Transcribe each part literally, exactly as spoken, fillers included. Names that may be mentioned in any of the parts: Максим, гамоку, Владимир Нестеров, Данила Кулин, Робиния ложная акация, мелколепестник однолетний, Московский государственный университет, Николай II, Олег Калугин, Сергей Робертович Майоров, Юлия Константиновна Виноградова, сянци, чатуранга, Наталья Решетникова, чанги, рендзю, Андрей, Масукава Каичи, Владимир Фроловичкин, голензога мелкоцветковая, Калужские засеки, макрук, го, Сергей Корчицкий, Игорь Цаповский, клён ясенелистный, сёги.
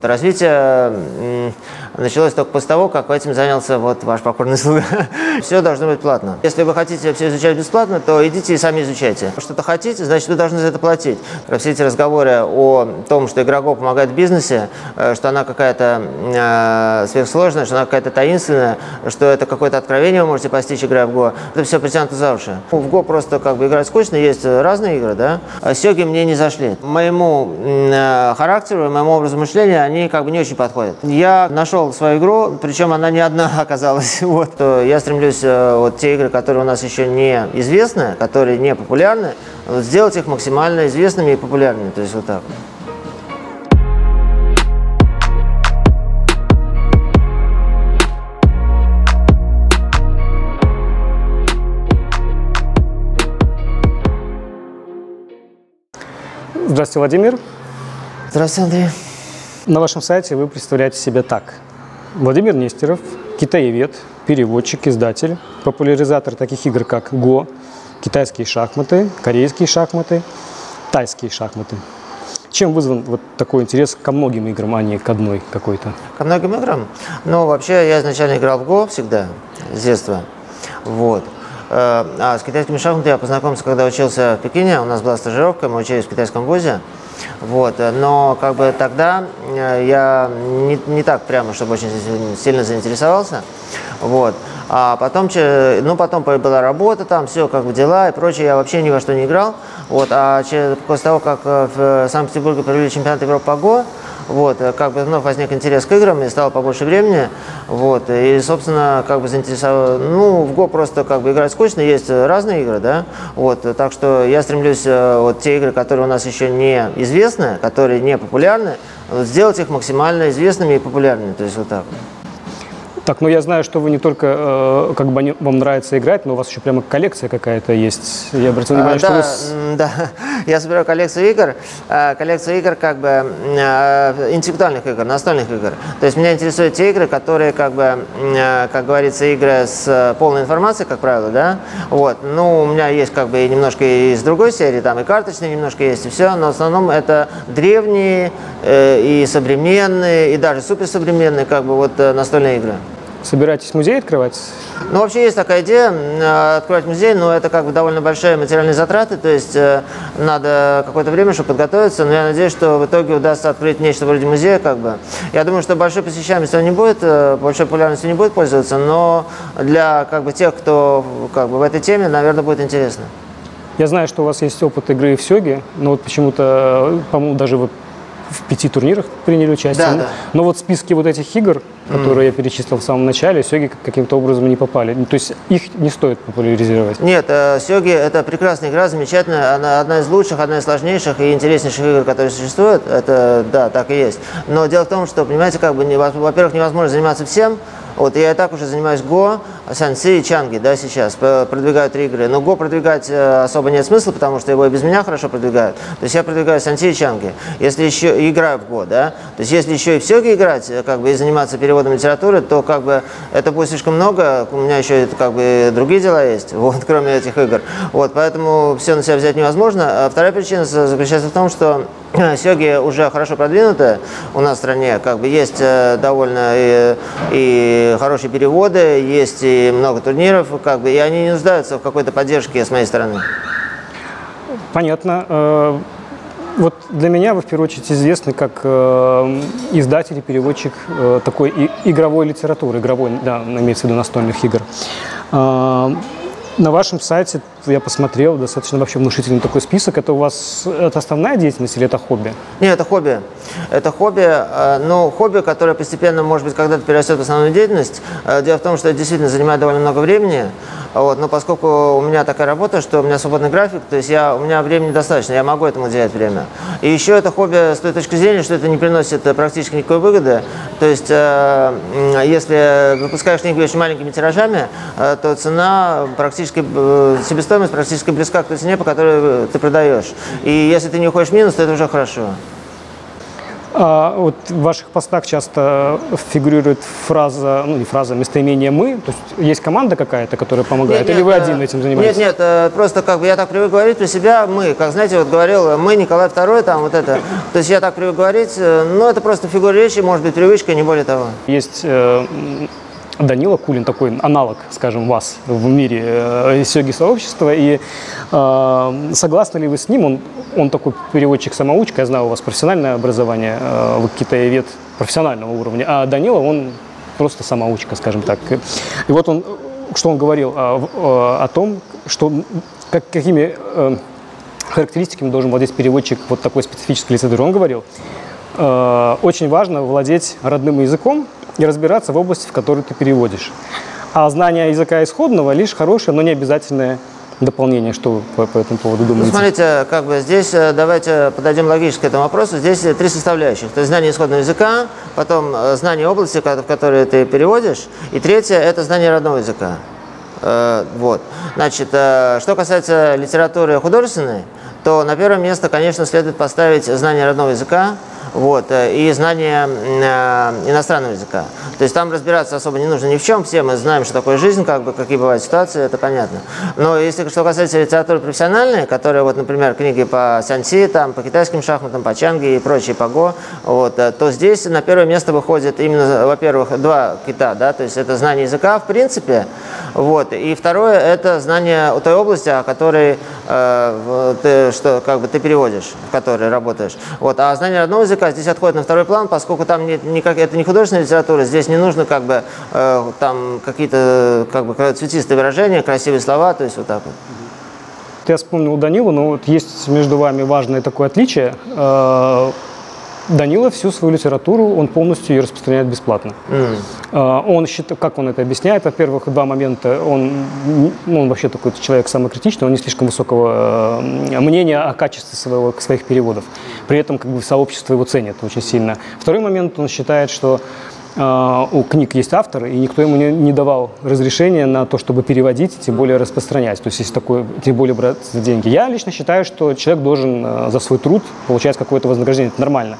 Развитие началось только после того, как этим занялся вот ваш покорный слуга. Все должно быть платно. Если вы хотите все изучать бесплатно, то идите и сами изучайте. Что-то хотите, значит, вы должны за это платить. Все эти разговоры о том, что игроку помогает в бизнесе, что она какая-то сверхсложная, что она какая-то таинственная, что это какое-то откровение вы можете постичь, играя в го, это все притянуто за уши. В го просто как бы играть скучно, есть разные игры, да. Сёги мне не зашли. Моему характеру, моему образу мышления они как бы не очень подходят. Я нашел свою игру, причем она не одна оказалась. Вот. Я стремлюсь вот те игры, которые у нас еще не известны, которые не популярны, сделать их максимально известными и популярными. То есть вот так. Здравствуйте, Владимир. Здравствуйте, Андрей. На вашем сайте вы представляете себя так. Владимир Нестеров, китаевед, переводчик, издатель, популяризатор таких игр, как го, китайские шахматы, корейские шахматы, тайские шахматы. Чем вызван вот такой интерес ко многим играм, а не к одной какой-то? Ко многим играм? Ну, вообще, я изначально играл в го всегда, с детства. Вот. А с китайскими шахматами я познакомился, когда учился в Пекине. У нас была стажировка, мы учились в китайском вузе. Вот, но как бы тогда я не, не так прямо, чтобы очень сильно заинтересовался. Вот. А потом, ну, потом была работа, там все, как бы дела и прочее, я вообще ни во что не играл. Вот. А после того, как в Санкт-Петербурге провели чемпионат Европы по го, вот, как бы вновь возник интерес к играм, и стало побольше времени. Вот. И, собственно, как бы заинтересовал. Ну, в го просто как бы играть скучно, есть разные игры, да. Вот. Так что я стремлюсь вот те игры, которые у нас еще не известны, которые не популярны, вот, сделать их максимально известными и популярными. То есть вот так. Так, ну я знаю, что вы не только э, как бы вам нравится играть, но у вас еще прямо коллекция какая-то есть. Я обратил внимание, а, что да, вы с... да, я собираю коллекцию игр, э, коллекцию игр как бы э, интеллектуальных игр, настольных игр. То есть меня интересуют те игры, которые как бы, э, как говорится, игры с полной информацией, как правило, да. Вот, ну у меня есть как бы немножко из другой серии, там и карточные немножко есть и все, но в основном это древние э, и современные и даже суперсовременные как бы вот настольные игры. Собираетесь музей открывать? Ну, вообще есть такая идея открывать музей, но это как бы довольно большие материальные затраты, то есть надо какое-то время, чтобы подготовиться, но я надеюсь, что в итоге удастся открыть нечто вроде музея, как бы. Я думаю, что большой посещаемости он не будет, большой популярностью не будет пользоваться, но для как бы тех, кто как бы в этой теме, наверное, будет интересно. Я знаю, что у вас есть опыт игры в сёги, но вот почему-то, по-моему, даже вот в пяти турнирах приняли участие. Да, да. Но вот в списке вот этих игр, которые mm. я перечислил в самом начале, сёги каким-то образом не попали. То есть их не стоит популяризировать? Нет, сёги – это прекрасная игра, замечательная. Она одна из лучших, одна из сложнейших и интереснейших игр, которые существуют. Это, да, так и есть. Но дело в том, что, понимаете, как бы, во-первых, невозможно заниматься всем. Вот, я и так уже занимаюсь го, сянци и чанги, да, сейчас, продвигаю три игры. Но го продвигать особо нет смысла, потому что его и без меня хорошо продвигают. То есть я продвигаю сянци и чанги, если еще играю в го, да. То есть если еще и в сёги играть, как бы, и заниматься переводом литературы, то, как бы, это будет слишком много, у меня еще, как бы, другие дела есть, вот, кроме этих игр. Вот, поэтому все на себя взять невозможно. А вторая причина заключается в том, что сёги уже хорошо продвинуты у нас в стране, как бы, есть довольно и... и хорошие переводы, есть и много турниров, как бы, и они не нуждаются в какой-то поддержке с моей стороны. Понятно. Вот для меня вы в первую очередь известны как издатель и переводчик такой игровой литературы, игровой, да, имеется в виду настольных игр. На вашем сайте, я посмотрел, достаточно вообще внушительный такой список. Это у вас это основная деятельность или это хобби? Нет, это хобби. Это хобби, э, но хобби, которое постепенно, может быть, когда-то перерастет в основную деятельность. Э, дело в том, что это действительно занимает довольно много времени. Вот, но поскольку у меня такая работа, что у меня свободный график, то есть я, у меня времени достаточно, я могу этому уделять время. И еще это хобби с той точки зрения, что это не приносит практически никакой выгоды. То есть, э, если выпускаешь книги очень маленькими тиражами, э, то цена практически себестоимость практически близка к той цене, по которой ты продаешь. И если ты не уходишь в минус, то это уже хорошо. А вот в ваших постах часто фигурирует фраза, ну не фраза, местоимение «мы». То есть есть команда какая-то, которая помогает? Нет, Или нет, вы один этим занимаетесь? Нет, нет, просто как бы я так привык говорить про себя «мы». Как, знаете, вот говорил «мы», Николай Второй, там вот это. То есть я так привык говорить, но это просто фигура речи, может быть, привычка, не более того. Есть... Э Данила Кулин, такой аналог, скажем, вас в мире э, сёги-сообщества. И э, согласны ли вы с ним? Он, он такой переводчик-самоучка. Я знаю, у вас профессиональное образование, э, вы китаевед профессионального уровня. А Данила, он просто самоучка, скажем так. И вот он, что он говорил о, о том, что, как, какими э, характеристиками должен владеть переводчик вот такой специфической лицедуры. Он говорил, э, очень важно владеть родным языком и разбираться в области, в которую ты переводишь. А знание языка исходного лишь хорошее, но не обязательное дополнение. Что вы по, по этому поводу думаете? Ну, смотрите, как бы здесь давайте подойдем логически к этому вопросу. Здесь три составляющих. То есть знание исходного языка, потом знание области, в которой ты переводишь, и третье – это знание родного языка. Вот. Значит, что касается литературы художественной, то на первое место, конечно, следует поставить знание родного языка, вот, и знание э, иностранного языка. То есть там разбираться особо не нужно ни в чем. Все мы знаем, что такое жизнь, как бы, какие бывают ситуации, это понятно. Но если что касается литературы профессиональной, которая, вот, например, книги по сянци, там, по китайским шахматам, по чанги и прочие, по го, вот, то здесь на первое место выходит именно, во-первых, два кита, да, то есть это знание языка, в принципе, вот, и второе – это знание той области, о которой э, ты, что, как бы, ты переводишь, в которой работаешь. Вот, а знание родного языка здесь отходит на второй план, поскольку там нет никак, это не художественная литература, здесь не нужно как бы э, там какие-то как бы цветистые выражения, красивые слова, то есть вот так вот. Я вспомнил Данилу, но вот есть между вами важное такое отличие. Данила всю свою литературу, он полностью ее распространяет бесплатно. Mm. Он считает, как он это объясняет, во-первых, два момента, он, ну, он вообще такой человек самокритичный, он не слишком высокого мнения о качестве своего, своих переводов. При этом как бы сообщество его ценит очень сильно. Второй момент, он считает, что у книг есть автор, и никто ему не, не давал разрешения на то, чтобы переводить, тем более распространять. То есть есть такое, тем более брать деньги. Я лично считаю, что человек должен за свой труд получать какое-то вознаграждение. Это нормально.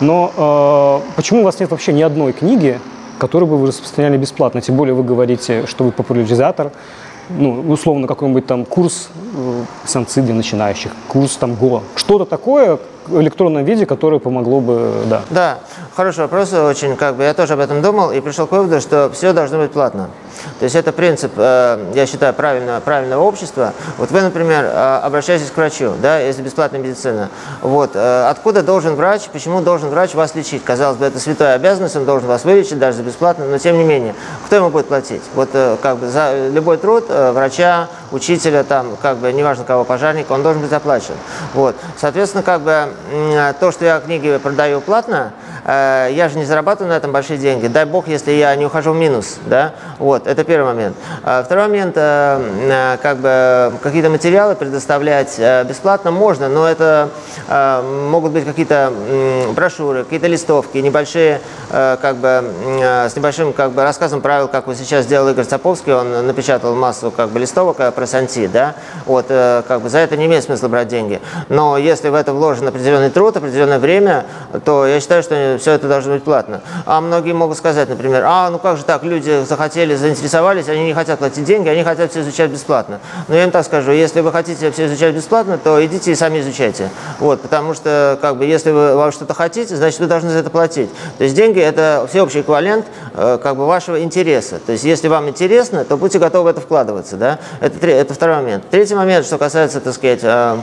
Но э, почему у вас нет вообще ни одной книги, которую бы вы распространяли бесплатно? Тем более вы говорите, что вы популяризатор. Ну, условно, какой-нибудь там курс э, сянци для начинающих, курс там го. Что-то такое в электронном виде, которое помогло бы, да. Да, хороший вопрос очень, как бы я тоже об этом думал и пришел к выводу, что все должно быть платно. То есть это принцип, э, я считаю, правильного, правильного общества. Вот вы, например, э, обращаетесь к врачу, да, если бесплатная медицина. Вот, э, откуда должен врач, почему должен врач вас лечить? Казалось бы, это святая обязанность, он должен вас вылечить, даже за бесплатно, но тем не менее, кто ему будет платить? Вот э, как бы за любой труд э, врача, учителя, там, как бы, неважно кого, пожарника, он должен быть оплачен. Вот, соответственно, как бы э, то, что я книги продаю платно, э, я же не зарабатываю на этом большие деньги. Дай бог, если я не ухожу в минус, да, вот. Это первый момент. Второй момент, как бы какие-то материалы предоставлять бесплатно можно, но это могут быть какие-то брошюры, какие-то листовки, небольшие, как бы с небольшим как бы рассказом правил, как вот сейчас сделал Игорь Цаповский, он напечатал массу как бы листовок про сянци, да, вот, как бы за это не имеет смысла брать деньги. Но если в это вложен определенный труд, определенное время, то я считаю, что все это должно быть платно. А многие могут сказать, например, а ну как же так, люди захотели, заинтересовались, интересовались, они не хотят платить деньги, они хотят все изучать бесплатно. Но я им так скажу, если вы хотите все изучать бесплатно, то идите и сами изучайте. Вот, потому что, как бы, если вы вам что-то хотите, значит, вы должны за это платить. То есть деньги – это всеобщий эквивалент, э, как бы, вашего интереса. То есть если вам интересно, то будьте готовы в это вкладываться. Да? Это, это второй момент. Третий момент, что касается, так сказать, э,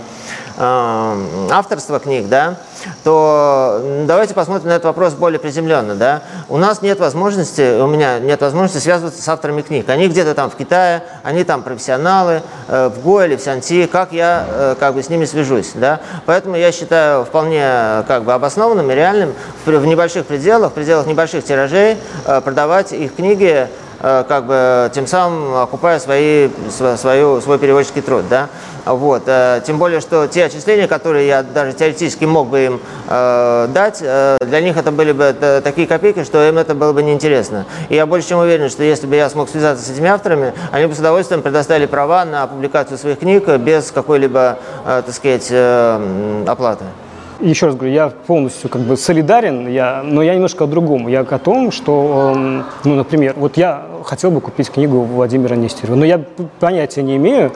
э, авторства книг, да, то давайте посмотрим на этот вопрос более приземленно. Да? У нас нет возможности, у меня нет возможности связываться с авторами книг. Они где-то там в Китае, они там профессионалы, э, в го или в сянци, как я э, как бы с ними свяжусь. Да? Поэтому я считаю вполне как бы обоснованным и реальным в, в небольших пределах, в пределах небольших тиражей э, продавать их книги, как бы тем самым окупая свои, свою, свой переводческий труд. Да? Вот. Тем более, что те отчисления, которые я даже теоретически мог бы им э, дать, для них это были бы такие копейки, что им это было бы неинтересно. И я больше чем уверен, что если бы я смог связаться с этими авторами, они бы с удовольствием предоставили права на публикацию своих книг без какой-либо, э, так сказать, э, оплаты. Еще раз говорю, я полностью как бы солидарен, я, но я немножко о другом. Я о том, что, э, ну, например, вот я хотел бы купить книгу Владимира Нестерова, но я понятия не имею,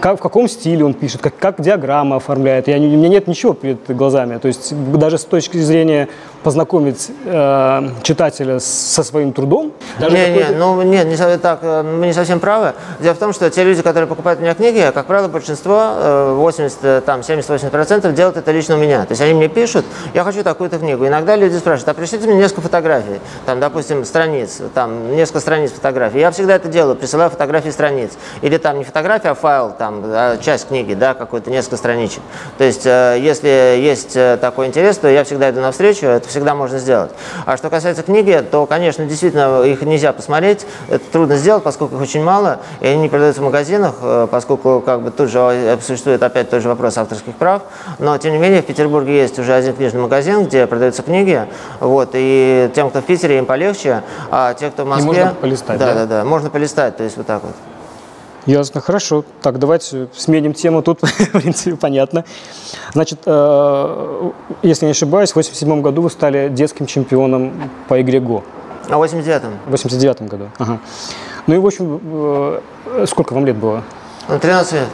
как, в каком стиле он пишет, как, как диаграмма оформляет. Я, у меня нет ничего перед глазами. То есть даже с точки зрения познакомить э, читателя со своим трудом. Даже не, не, ну, нет, не, так, мы не совсем правы. Дело в том, что те люди, которые покупают у меня книги, как правило, большинство, семьдесят-восемьдесят процентов делают это лично у меня. То есть они мне пишут, я хочу такую-то книгу. Иногда люди спрашивают, а пришлите мне несколько фотографий, там, допустим, страниц, там, несколько страниц фотографий. Я всегда это делаю, присылаю фотографии страниц. Или там не фотография, а файл, там, часть книги, да, какой-то несколько страничек. То есть, если есть такой интерес, то я всегда иду навстречу, это всегда можно сделать. А что касается книги, то, конечно, действительно, их нельзя посмотреть, это трудно сделать, поскольку их очень мало, и они не продаются в магазинах, поскольку как бы тут же существует опять тот же вопрос авторских прав. Но, тем не менее, в Петербурге есть уже один книжный магазин, где продаются книги, вот, и тем, кто в Питере, им полегче, а те, кто в Москве... И можно полистать, да, да? Да, да, можно полистать, то есть вот так вот. Ясно, хорошо. Так, давайте сменим тему, тут, в принципе, понятно. Значит, э, если не ошибаюсь, в восемьдесят седьмом году вы стали детским чемпионом по игре го. А в восемьдесят девятом? В восемьдесят девятом году, ага. Ну и, в общем, э, сколько вам лет было? тринадцать лет.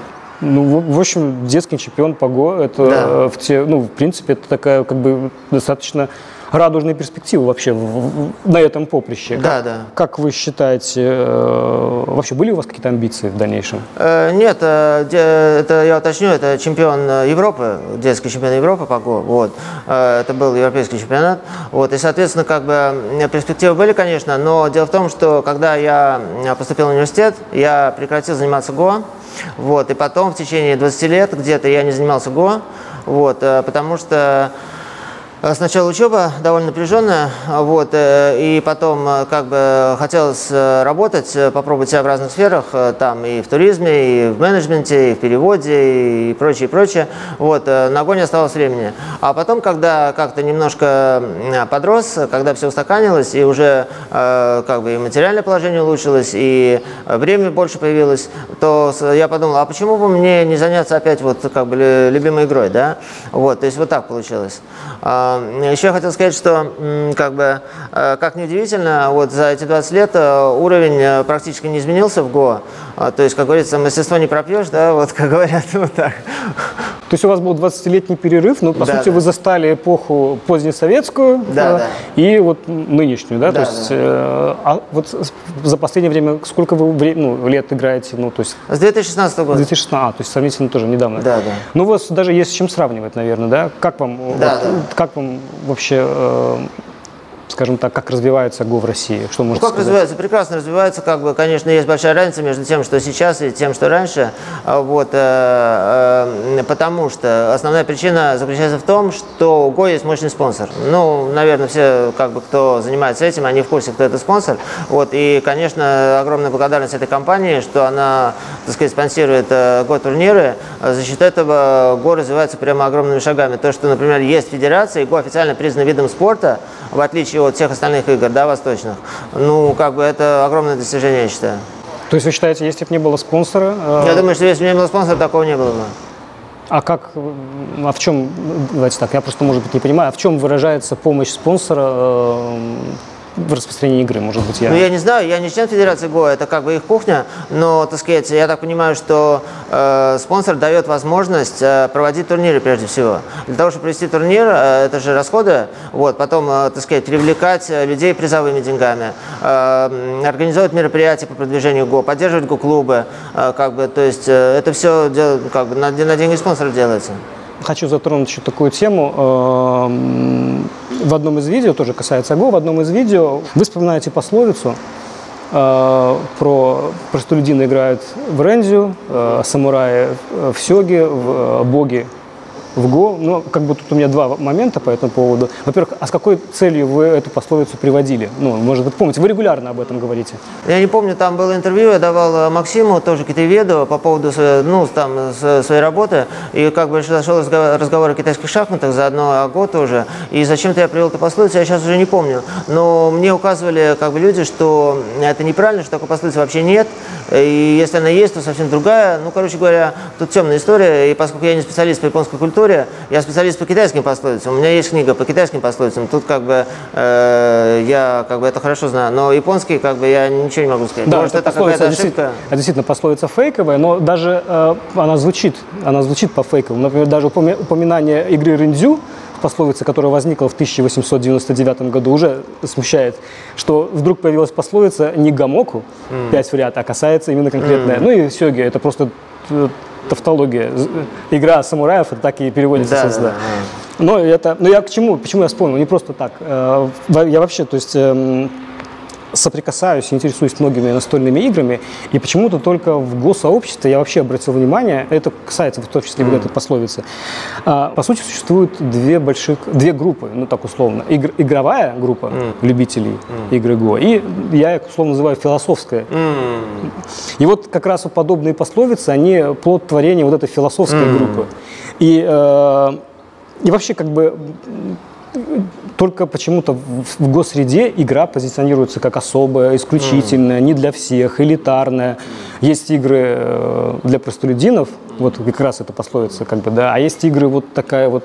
Ну, в общем, детский чемпион по го, это, да. в, те, ну, в принципе, это такая, как бы, достаточно... радужные перспективы вообще на этом поприще. Да, как, да. Как вы считаете, вообще были у вас какие-то амбиции в дальнейшем? Э, нет, это я уточню, это чемпион Европы, детский чемпион Европы по го, вот. Это был европейский чемпионат, вот. И, соответственно, как бы перспективы были, конечно, но дело в том, что когда я поступил в университет, я прекратил заниматься го, вот. И потом в течение двадцати лет где-то я не занимался го, вот, потому что сначала учеба довольно напряженная, вот, и потом как бы хотелось работать, попробовать себя в разных сферах, там и в туризме, и в менеджменте, и в переводе, и прочее, прочее. Вот, на го не осталось времени. А потом, когда как-то немножко подрос, когда все устаканилось, и уже как бы и материальное положение улучшилось, и времени больше появилось, то я подумал, а почему бы мне не заняться опять вот как бы любимой игрой, да? Вот, то есть вот так получилось. Еще я хотел сказать, что, как бы, как ни удивительно, вот за эти двадцать лет уровень практически не изменился в го. То есть, как говорится, мастерство не пропьешь, да, вот как говорят, вот так. То есть у вас был двадцатилетний перерыв, но, по да, сути, да. вы застали эпоху позднесоветскую да, да, да. и вот нынешнюю, да? Да, то есть, да. э, а вот за последнее время сколько вы вре ну, лет играете? Ну, то есть, с две тысячи шестнадцатого года. две тысячи шестнадцатого, а, то есть сравнительно тоже недавно. Да, да. Ну, у вас даже есть с чем сравнивать, наверное, да? Как вам, да, вот, да. Как вам вообще... Э, скажем так, как развивается го в России? Что можно сказать? Как развивается? Прекрасно развивается. Как бы, конечно, есть большая разница между тем, что сейчас, и тем, что раньше. Вот, потому что основная причина заключается в том, что у го есть мощный спонсор. Ну, наверное, все, как бы, кто занимается этим, они в курсе, кто это спонсор. Вот, и, конечно, огромная благодарность этой компании, что она, так сказать, спонсирует го-турниры. За счет этого го развивается прямо огромными шагами. То, что, например, есть федерация, и го официально признан видом спорта, в отличие от всех остальных игр, да, восточных. Ну, как бы это огромное достижение, я считаю. То есть вы считаете, если бы не было спонсора? Э... Я думаю, что если бы не было спонсора, такого не было бы. А как, а в чем, давайте так, я просто, может быть, не понимаю, а в чем выражается помощь спонсора э... в распространении игры, может быть, я... Ну, я не знаю, я не член Федерации го, это как бы их кухня, но, так сказать, я так понимаю, что э, спонсор дает возможность э, проводить турниры, прежде всего. Для того, чтобы провести турнир, э, это же расходы, вот, потом, э, так сказать, привлекать людей призовыми деньгами, э, организовывать мероприятия по продвижению го, поддерживать го-клубы, э, как бы, то есть, э, это все дел, как бы, на, на деньги спонсоров делается. Хочу затронуть еще такую тему. В одном из видео, тоже касается го, в одном из видео вы вспоминаете пословицу э, про простолюдины играют в рендзю, э, самураи в сёге, в, э, боги в го. Ну, как бы тут у меня два момента по этому поводу. Во-первых, а с какой целью вы эту пословицу приводили? Ну, может быть, помните, вы регулярно об этом говорите. Я не помню, там было интервью, я давал Максиму, тоже китаеведу, по поводу ну, там, своей работы. И как бы зашел разговор о китайских шахматах, заодно о го тоже. И зачем-то я привел эту пословицу, я сейчас уже не помню. Но мне указывали как бы люди, что это неправильно, что такой пословицы вообще нет. И если она есть, то совсем другая. Ну, короче говоря, тут темная история. И поскольку я не специалист по японской культуре, история. Я специалист по китайским пословицам, у меня есть книга по китайским пословицам. Тут как бы э, я как бы это хорошо знаю, но японский как бы я ничего не могу сказать. Да, может, это, это какая-то ошибка. Это действительно пословица фейковая, но даже э, она звучит, она звучит по фейковому. Например, даже упоми упоминание игры риндзю, пословица, которая возникла в тысяча восемьсот девяносто девятом году, уже смущает, что вдруг появилась пословица не гамоку, mm. пять в ряд, а касается именно конкретное. Mm. Ну и сёги, это просто тавтология. Игра самураев, это так и переводится. Да, да, да. Но, это, но я к чему, почему я вспомнил, не просто так. Я вообще, то есть... соприкасаюсь, интересуюсь многими настольными играми, и почему-то только в го-сообществе я вообще обратил внимание, это касается в том числе вот этой пословицы. А, по сути, существуют две больших, две группы, ну так условно, игр, игровая группа mm. любителей mm. игры го, и я их условно называю философская. Mm. И вот как раз подобные пословицы, они плод творения вот этой философской mm. группы. И, э, и вообще как бы... Только почему-то в госсреде игра позиционируется как особая, исключительная, не для всех, элитарная. Есть игры для простолюдинов, вот как раз это пословица, как бы, да, а есть игры вот такая вот.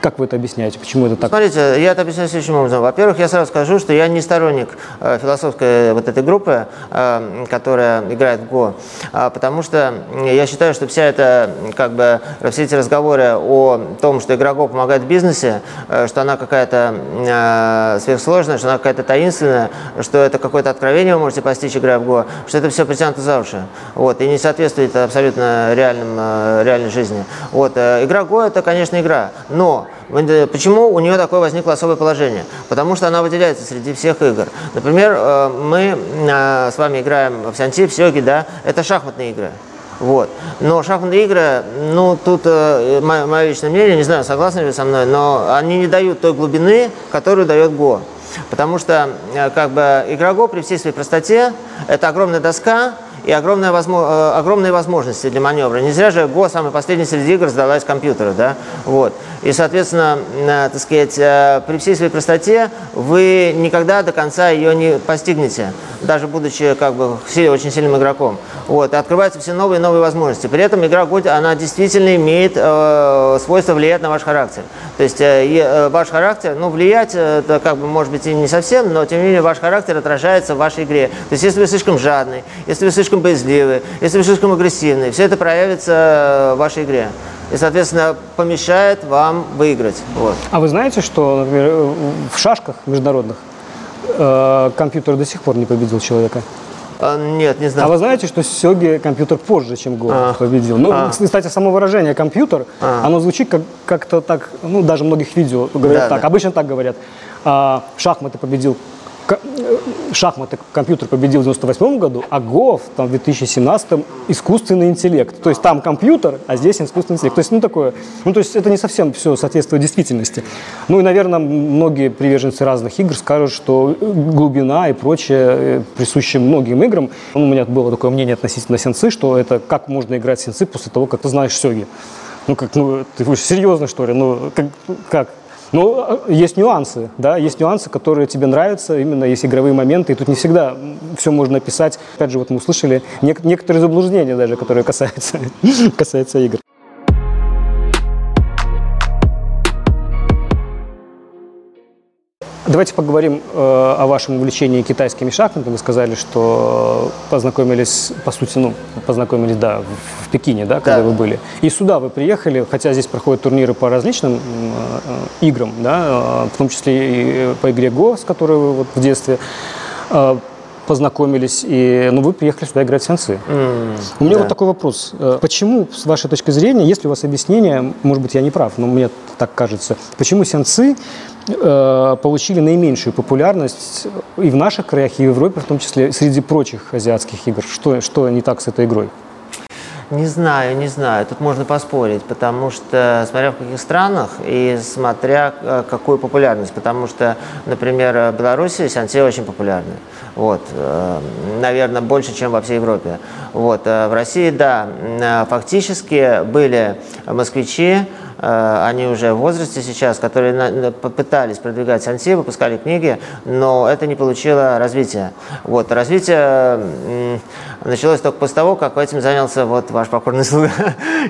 Как вы это объясняете? Почему это так? Смотрите, я это объясняю следующим образом. Во-первых, я сразу скажу, что я не сторонник э, философской вот этой группы, э, которая играет в го, э, потому что я считаю, что вся эта, как бы, все эти разговоры о том, что игра го помогает в бизнесе, э, что она какая-то э, сверхсложная, что она какая-то таинственная, что это какое-то откровение вы можете постичь, играя в го, что это все притянуто за уши, вот, и не соответствует абсолютно реальным, э, реальной жизни. Вот, э, игра го – это, конечно, игра, но почему у нее такое возникло особое положение? Потому что она выделяется среди всех игр. Например, мы с вами играем в сянци, в сёги, да, это шахматные игры. Вот. Но шахматные игры, ну, тут э, мое, мое личное мнение, не знаю, согласны ли вы со мной, но они не дают той глубины, которую дает го. Потому что, э, как бы, игра го при всей своей простоте – это огромная доска и огромная возможно, э, огромные возможности для маневра. Не зря же го, самый последний среди игр, сдалась компьютеру, да? Вот. И, соответственно, э, так сказать, э, при всей своей простоте вы никогда до конца ее не постигнете, даже будучи, как бы, очень сильным игроком. Вот. Открываются все новые и новые возможности. При этом игра го, она действительно имеет э, свойство влиять на ваш характер. То есть э, ваш характер, ну, влиять, это, как бы, может быть, и не совсем, но, тем не менее, ваш характер отражается в вашей игре. То есть если вы слишком жадный, если вы слишком боязливый, если вы слишком агрессивный, все это проявится в вашей игре. И, соответственно, помешает вам выиграть. Вот. А вы знаете, что, например, в шашках международных э, компьютер до сих пор не победил человека? Нет, не знаю. А вы знаете, что сёги компьютер позже, чем го а. победил? Ну, а. кстати, само выражение «компьютер», а. оно звучит как, как-то так, ну, даже в многих видео говорят да, так, да. обычно так говорят. А, шахматы победил, шахматы компьютер победил в девяносто восьмом году, а го там, в две тысячи семнадцатом искусственный интеллект. То есть там компьютер, а здесь искусственный интеллект. То есть, ну, такое, ну, то есть это не совсем все соответствует действительности. Ну и, наверное, многие приверженцы разных игр скажут, что глубина и прочее присущи многим играм. У меня было такое мнение относительно сянци, что это как можно играть в сянци после того, как ты знаешь сёги. Ну, как, ну, ты серьезно, что ли? Ну, как? как? Но есть нюансы, да, есть нюансы, которые тебе нравятся, именно есть игровые моменты, и тут не всегда все можно описать. Опять же, вот мы услышали нек некоторые заблуждения даже, которые касаются, касаются игр. Давайте поговорим э, о вашем увлечении китайскими шахматами. Вы сказали, что познакомились, по сути, ну, познакомились, да, в, в Пекине, да, когда да. вы были. И сюда вы приехали, хотя здесь проходят турниры по различным э, играм, да, э, в том числе и по игре го, с которой вы вот в детстве э, познакомились, и, ну, вы приехали сюда играть в сянцы. Mm, у меня да. вот такой вопрос. Почему, с вашей точки зрения, если у вас объяснение, может быть, я не прав, но мне так кажется, почему сянцы э, получили наименьшую популярность и в наших краях, и в Европе, в том числе, среди прочих азиатских игр? Что, что не так с этой игрой? Не знаю, не знаю. Тут можно поспорить, потому что смотря в каких странах и смотря какую популярность. Потому что, например, в Беларуси сянци очень популярны. Вот. Наверное, больше, чем во всей Европе. Вот. В России, да, фактически были москвичи, они уже в возрасте сейчас, которые попытались продвигать сянци, выпускали книги, но это не получило развития. Вот, развитие началось только после того, как этим занялся вот ваш покорный слуга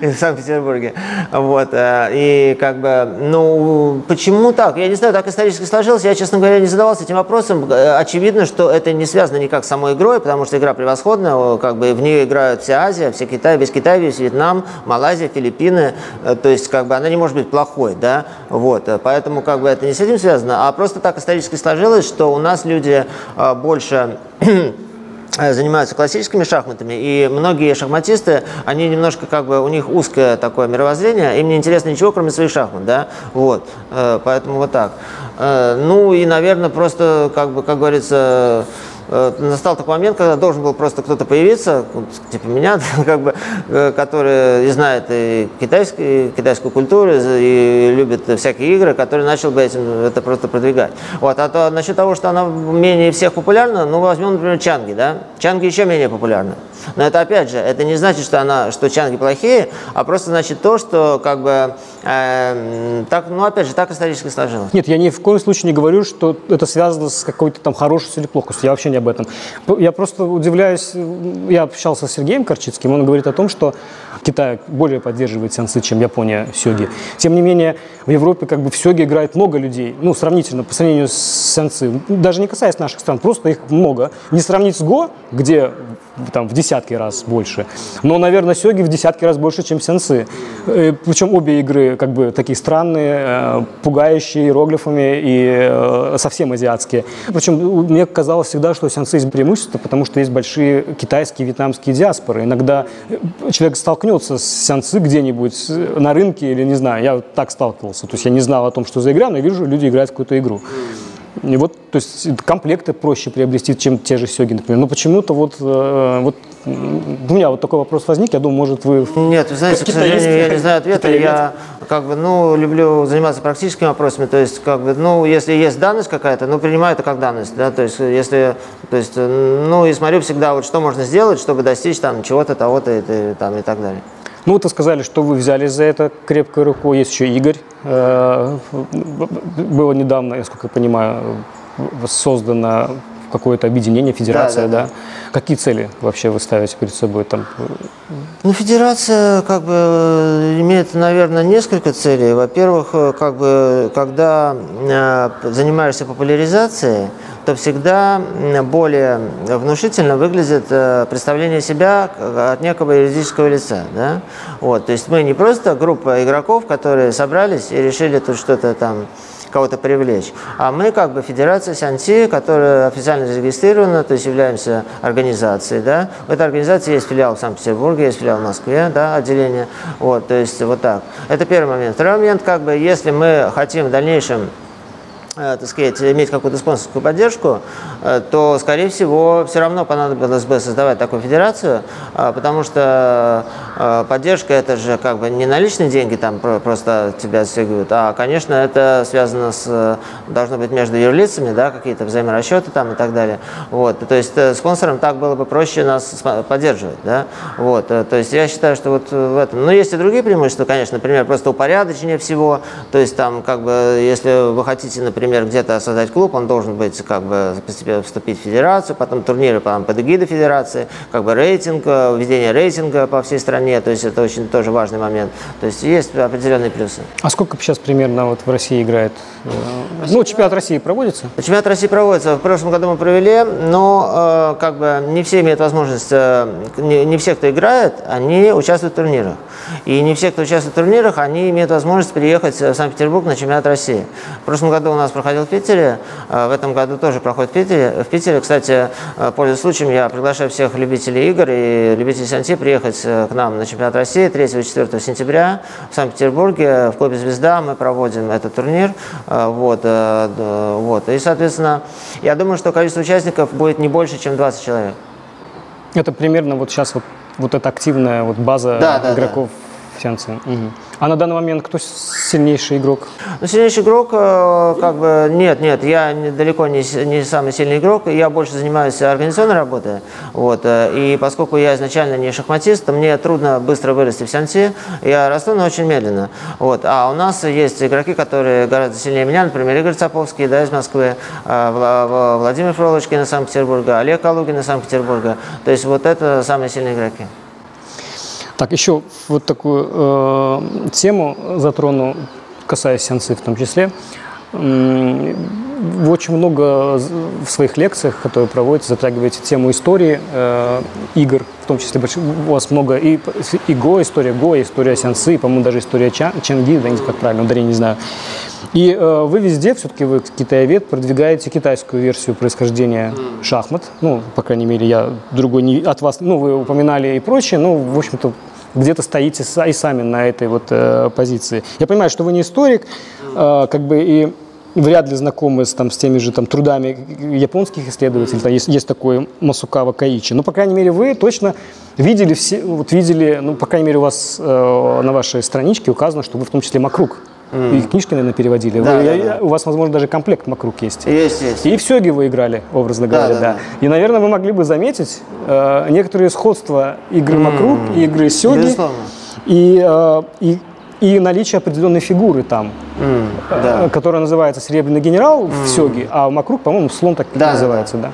из Санкт-Петербурга. Вот, и как бы, ну, почему так? Я не знаю, так исторически сложилось, я, честно говоря, не задавался этим вопросом. Очевидно, что это не связано никак с самой игрой, потому что игра превосходная, как бы в нее играют вся Азия, все Китай, весь Китай, весь Вьетнам, Малайзия, Филиппины, то есть как бы она не может быть плохой, да, вот, поэтому как бы это не с этим связано, а просто так исторически сложилось, что у нас люди больше занимаются классическими шахматами, и многие шахматисты, они немножко как бы, у них узкое такое мировоззрение, им не интересно ничего, кроме своих шахмат, да, вот, поэтому вот так. Ну и, наверное, просто, как бы, как говорится, настал такой момент, когда должен был просто кто-то появиться, типа меня, как бы, который знает и китайский, и китайскую культуру, и любит всякие игры, который начал бы этим, это просто продвигать. Вот. А то, насчет того, что она менее всех популярна, ну, возьмем, например, чанги, да? Чанги еще менее популярны. Но это, опять же, это не значит, что, она, что чанги плохие, а просто значит то, что, как бы, э, так, ну, опять же, так исторически сложилось. Нет, я ни в коем случае не говорю, что это связано с какой-то там хорошестью или плохостью. Я вообще не об этом. Я просто удивляюсь, я общался с Сергеем Корчицким, он говорит о том, что Китай более поддерживает сянцы, чем Япония сёги. Тем не менее, в Европе как бы в сёги играет много людей, ну, сравнительно, по сравнению с сянцы, даже не касаясь наших стран, просто их много. Не сравнить с го, где там в десятки раз больше, но, наверное, сёги в десятки раз больше, чем сянцы. Причем обе игры как бы такие странные, пугающие иероглифами и совсем азиатские. Причем мне казалось всегда, что у сянцы есть преимущество, потому что есть большие китайские, вьетнамские диаспоры. Иногда человек столкнется с сянцы где-нибудь на рынке или не знаю, я так сталкивался, то есть я не знал о том, что за игра, но я вижу, люди играют в какую-то игру. И вот, то есть комплекты проще приобрести, чем те же сёги, например. Но почему-то вот, вот у меня вот такой вопрос возник, я думаю, может вы... Нет, вы знаете, к сожалению, я не знаю ответа. Я как бы, ну, люблю заниматься практическими вопросами, то есть, как бы, ну, если есть данность какая-то, ну, принимаю это как данность, да, то есть, если, то есть, ну, и смотрю всегда, вот, что можно сделать, чтобы достичь там чего-то, того-то и, там, и так далее. Ну, вот вы сказали, что вы взялись за это крепкой рукой. Есть еще Игорь. Было недавно, насколько я понимаю, создано какое-то объединение, федерация, да, да, да. да? Какие цели вообще вы ставите перед собой там? Ну, федерация, как бы, имеет, наверное, несколько целей. Во-первых, как бы, когда э, занимаешься популяризацией, то всегда более внушительно выглядит э, представление себя от некого юридического лица, да? Вот, то есть мы не просто группа игроков, которые собрались и решили тут что-то там, кого-то привлечь. А мы как бы федерация сянци, которая официально зарегистрирована, то есть являемся организацией, да. В этой организации есть филиал в Санкт-Петербурге, есть филиал в Москве, да, отделение. Вот, то есть вот так. Это первый момент. Второй момент, как бы, если мы хотим в дальнейшем, так сказать, иметь какую-то спонсорскую поддержку, то, скорее всего, все равно понадобилось бы создавать такую федерацию, потому что поддержка – это же как бы не наличные деньги, там просто тебя стягивают, а, конечно, это связано с… должно быть между юрлицами, да, какие-то взаиморасчеты там и так далее. Вот, то есть спонсорам так было бы проще нас поддерживать, да, вот, то есть я считаю, что вот в этом… Но есть и другие преимущества, конечно, например, просто упорядочение всего, то есть там как бы, если вы хотите, например, Например, где-то создать клуб, он должен быть, как бы, постепенно вступить в федерацию, потом турниры, потом под эгидой федерации, как бы рейтинг, введение рейтинга по всей стране, то есть это очень тоже важный момент. То есть есть определенные плюсы. А сколько сейчас примерно вот в России играет? Россия, ну, чемпионат России проводится? Чемпионат России проводится. В прошлом году мы провели, но как бы не все имеют возможность, не, не все, кто играет, они участвуют в турнирах. И не все, кто участвует в турнирах, они имеют возможность приехать в Санкт-Петербург на чемпионат России. В прошлом году у нас проходил в Питере, в этом году тоже проходит в Питере. В Питере, кстати, пользуясь случаем, я приглашаю всех любителей игр и любителей сянци приехать к нам на чемпионат России третьего-четвёртого сентября в Санкт-Петербурге, в клубе «Звезда» мы проводим этот турнир. Вот, вот. И, соответственно, я думаю, что количество участников будет не больше, чем двадцать человек. Это примерно вот сейчас вот, вот эта активная вот база да, да, игроков да. сянци. Угу. А на данный момент кто сильнейший игрок? Ну, сильнейший игрок, как бы, нет, нет, я далеко не, не самый сильный игрок, я больше занимаюсь организационной работой, вот, и поскольку я изначально не шахматист, мне трудно быстро вырасти в сянци, я расту, но очень медленно, вот, а у нас есть игроки, которые гораздо сильнее меня, например, Игорь Цаповский, да, из Москвы, Владимир Фроловичкин из Санкт-Петербурга, Олег Калугин из Санкт-Петербурга, то есть вот это самые сильные игроки. Так, еще вот такую э, тему затрону, касаясь сянцы в том числе. Вы очень много в своих лекциях, которые проводите, затрагиваете тему истории, э, игр, в том числе у вас много и, и го, история го, история сянцы, по-моему, даже история чан, чанги, да, как правильно, ударение, не знаю. И э, вы везде, все-таки вы китаевед, продвигаете китайскую версию происхождения шахмат. Ну, по крайней мере, я другой не от вас, ну, вы упоминали и прочее, но, в общем-то, где-то стоите и сами на этой вот э, позиции. Я понимаю, что вы не историк, э, как бы и... вряд ли знакомы с, там, с теми же там, трудами японских исследователей. Там есть, есть такой Масукава Каичи. Но, по крайней мере, вы точно видели, все, вот видели, ну, по крайней мере, у вас э, на вашей страничке указано, что вы в том числе Макрук. Mm. И книжки, наверное, переводили. Да, вы, да, я, да. У вас, возможно, даже комплект Макрук есть. Есть, есть. И в сёге вы играли, образно говоря, да. да, да. да. И, наверное, вы могли бы заметить э, некоторые сходства игры mm. Макрук и игры сёги. И, э, и И наличие определенной фигуры там, mm, да. которая называется «Серебряный генерал» mm. в сёге, а Макрук, по-моему, слон так да, называется. Да. Да.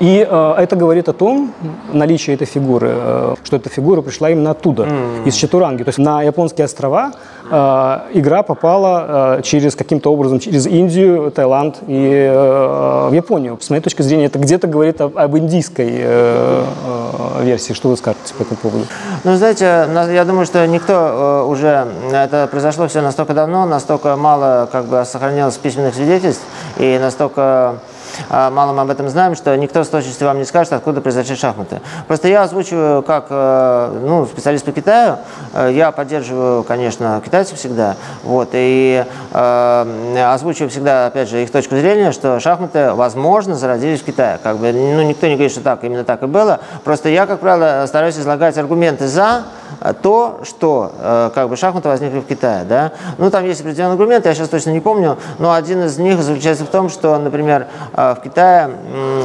И э, это говорит о том, наличие этой фигуры, э, что эта фигура пришла именно оттуда, mm. из Чатуранги. То есть на японские острова э, игра попала э, через каким-то образом через Индию, Таиланд и э, в Японию. С моей точки зрения, это где-то говорит об, об индийской э, э, версии. Что вы скажете по этому поводу? Ну, знаете, я думаю, что никто уже... Это произошло все настолько давно, настолько мало как бы сохранилось письменных свидетельств и настолько... мало мы об этом знаем, что никто с точностью вам не скажет, откуда произошли шахматы. Просто я озвучиваю как ну, специалист по Китаю, я поддерживаю, конечно, китайцев всегда, вот, и э, озвучиваю всегда, опять же, их точку зрения, что шахматы, возможно, зародились в Китае. Как бы, ну, никто не говорит, что так, именно так и было. Просто я, как правило, стараюсь излагать аргументы за то, что э, как бы шахматы возникли в Китае. Да? Ну, там есть определенные аргументы, я сейчас точно не помню, но один из них заключается в том, что, например, в Китае,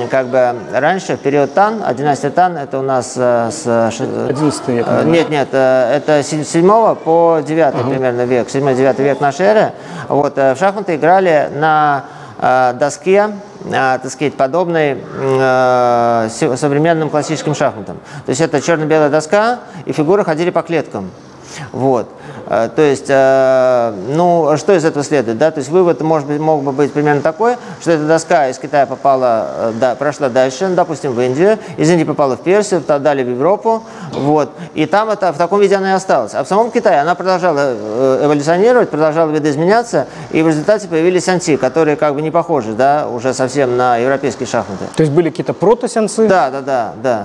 как бы раньше, в период Тан, а династия Тан, это у нас с... одиннадцатый век. Нет, нет, это с седьмого по девятый ага. примерно век, седьмой-девятый век нашей эры. Вот, в шахматы играли на доске, так сказать, подобной современным классическим шахматам. То есть это черно-белая доска, и фигуры ходили по клеткам. Вот. То есть, ну, что из этого следует? Да? То есть вывод может быть, мог бы быть примерно такой, что эта доска из Китая попала, да, прошла дальше, допустим, в Индию, из Индии попала в Персию, далее в Европу, вот, и там это, в таком виде она и осталась. А в самом Китае она продолжала эволюционировать, продолжала видоизменяться, и в результате появились сянци, которые как бы не похожи, да, уже совсем на европейские шахматы. То есть были какие-то прото-сянцы? Да, да, да, да.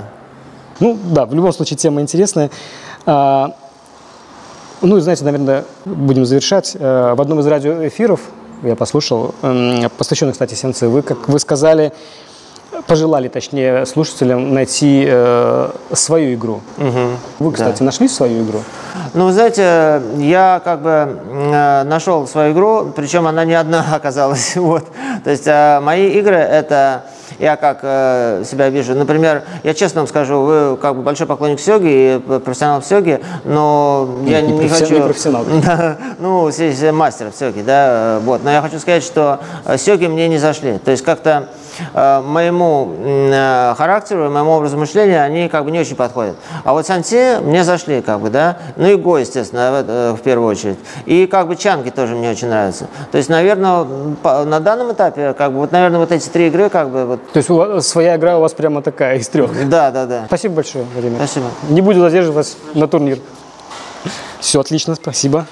Ну, да, в любом случае тема интересная. Ну и, знаете, наверное, будем завершать. В одном из радиоэфиров, я послушал, посвященных, кстати, сянци, вы, как вы сказали, пожелали, точнее, слушателям найти э, свою игру. Угу. Вы, кстати, да. нашли свою игру? Ну, вы знаете, я как бы нашел свою игру, причем она не одна оказалась. Вот. То есть мои игры – это… Я как э, себя вижу, например, я честно вам скажу, вы как бы большой поклонник сёги и профессионал в сёге, но и, я и не хочу... профессионал. Да, ну, здесь мастер в сёге, да, вот. Но я хочу сказать, что сёги мне не зашли. То есть как-то э, моему э, характеру, моему образу мышления они как бы не очень подходят. А вот сянци мне зашли, как бы, да. Ну и го, естественно, в, в первую очередь. И как бы чанги тоже мне очень нравятся. То есть, наверное, по, на данном этапе, как бы, вот, наверное, вот эти три игры, как бы, вот. То есть у вас, своя игра у вас прямо такая, из трех. Да, да, да. Спасибо большое, Владимир. Спасибо. Не буду задерживать вас на турнир. Все отлично, спасибо.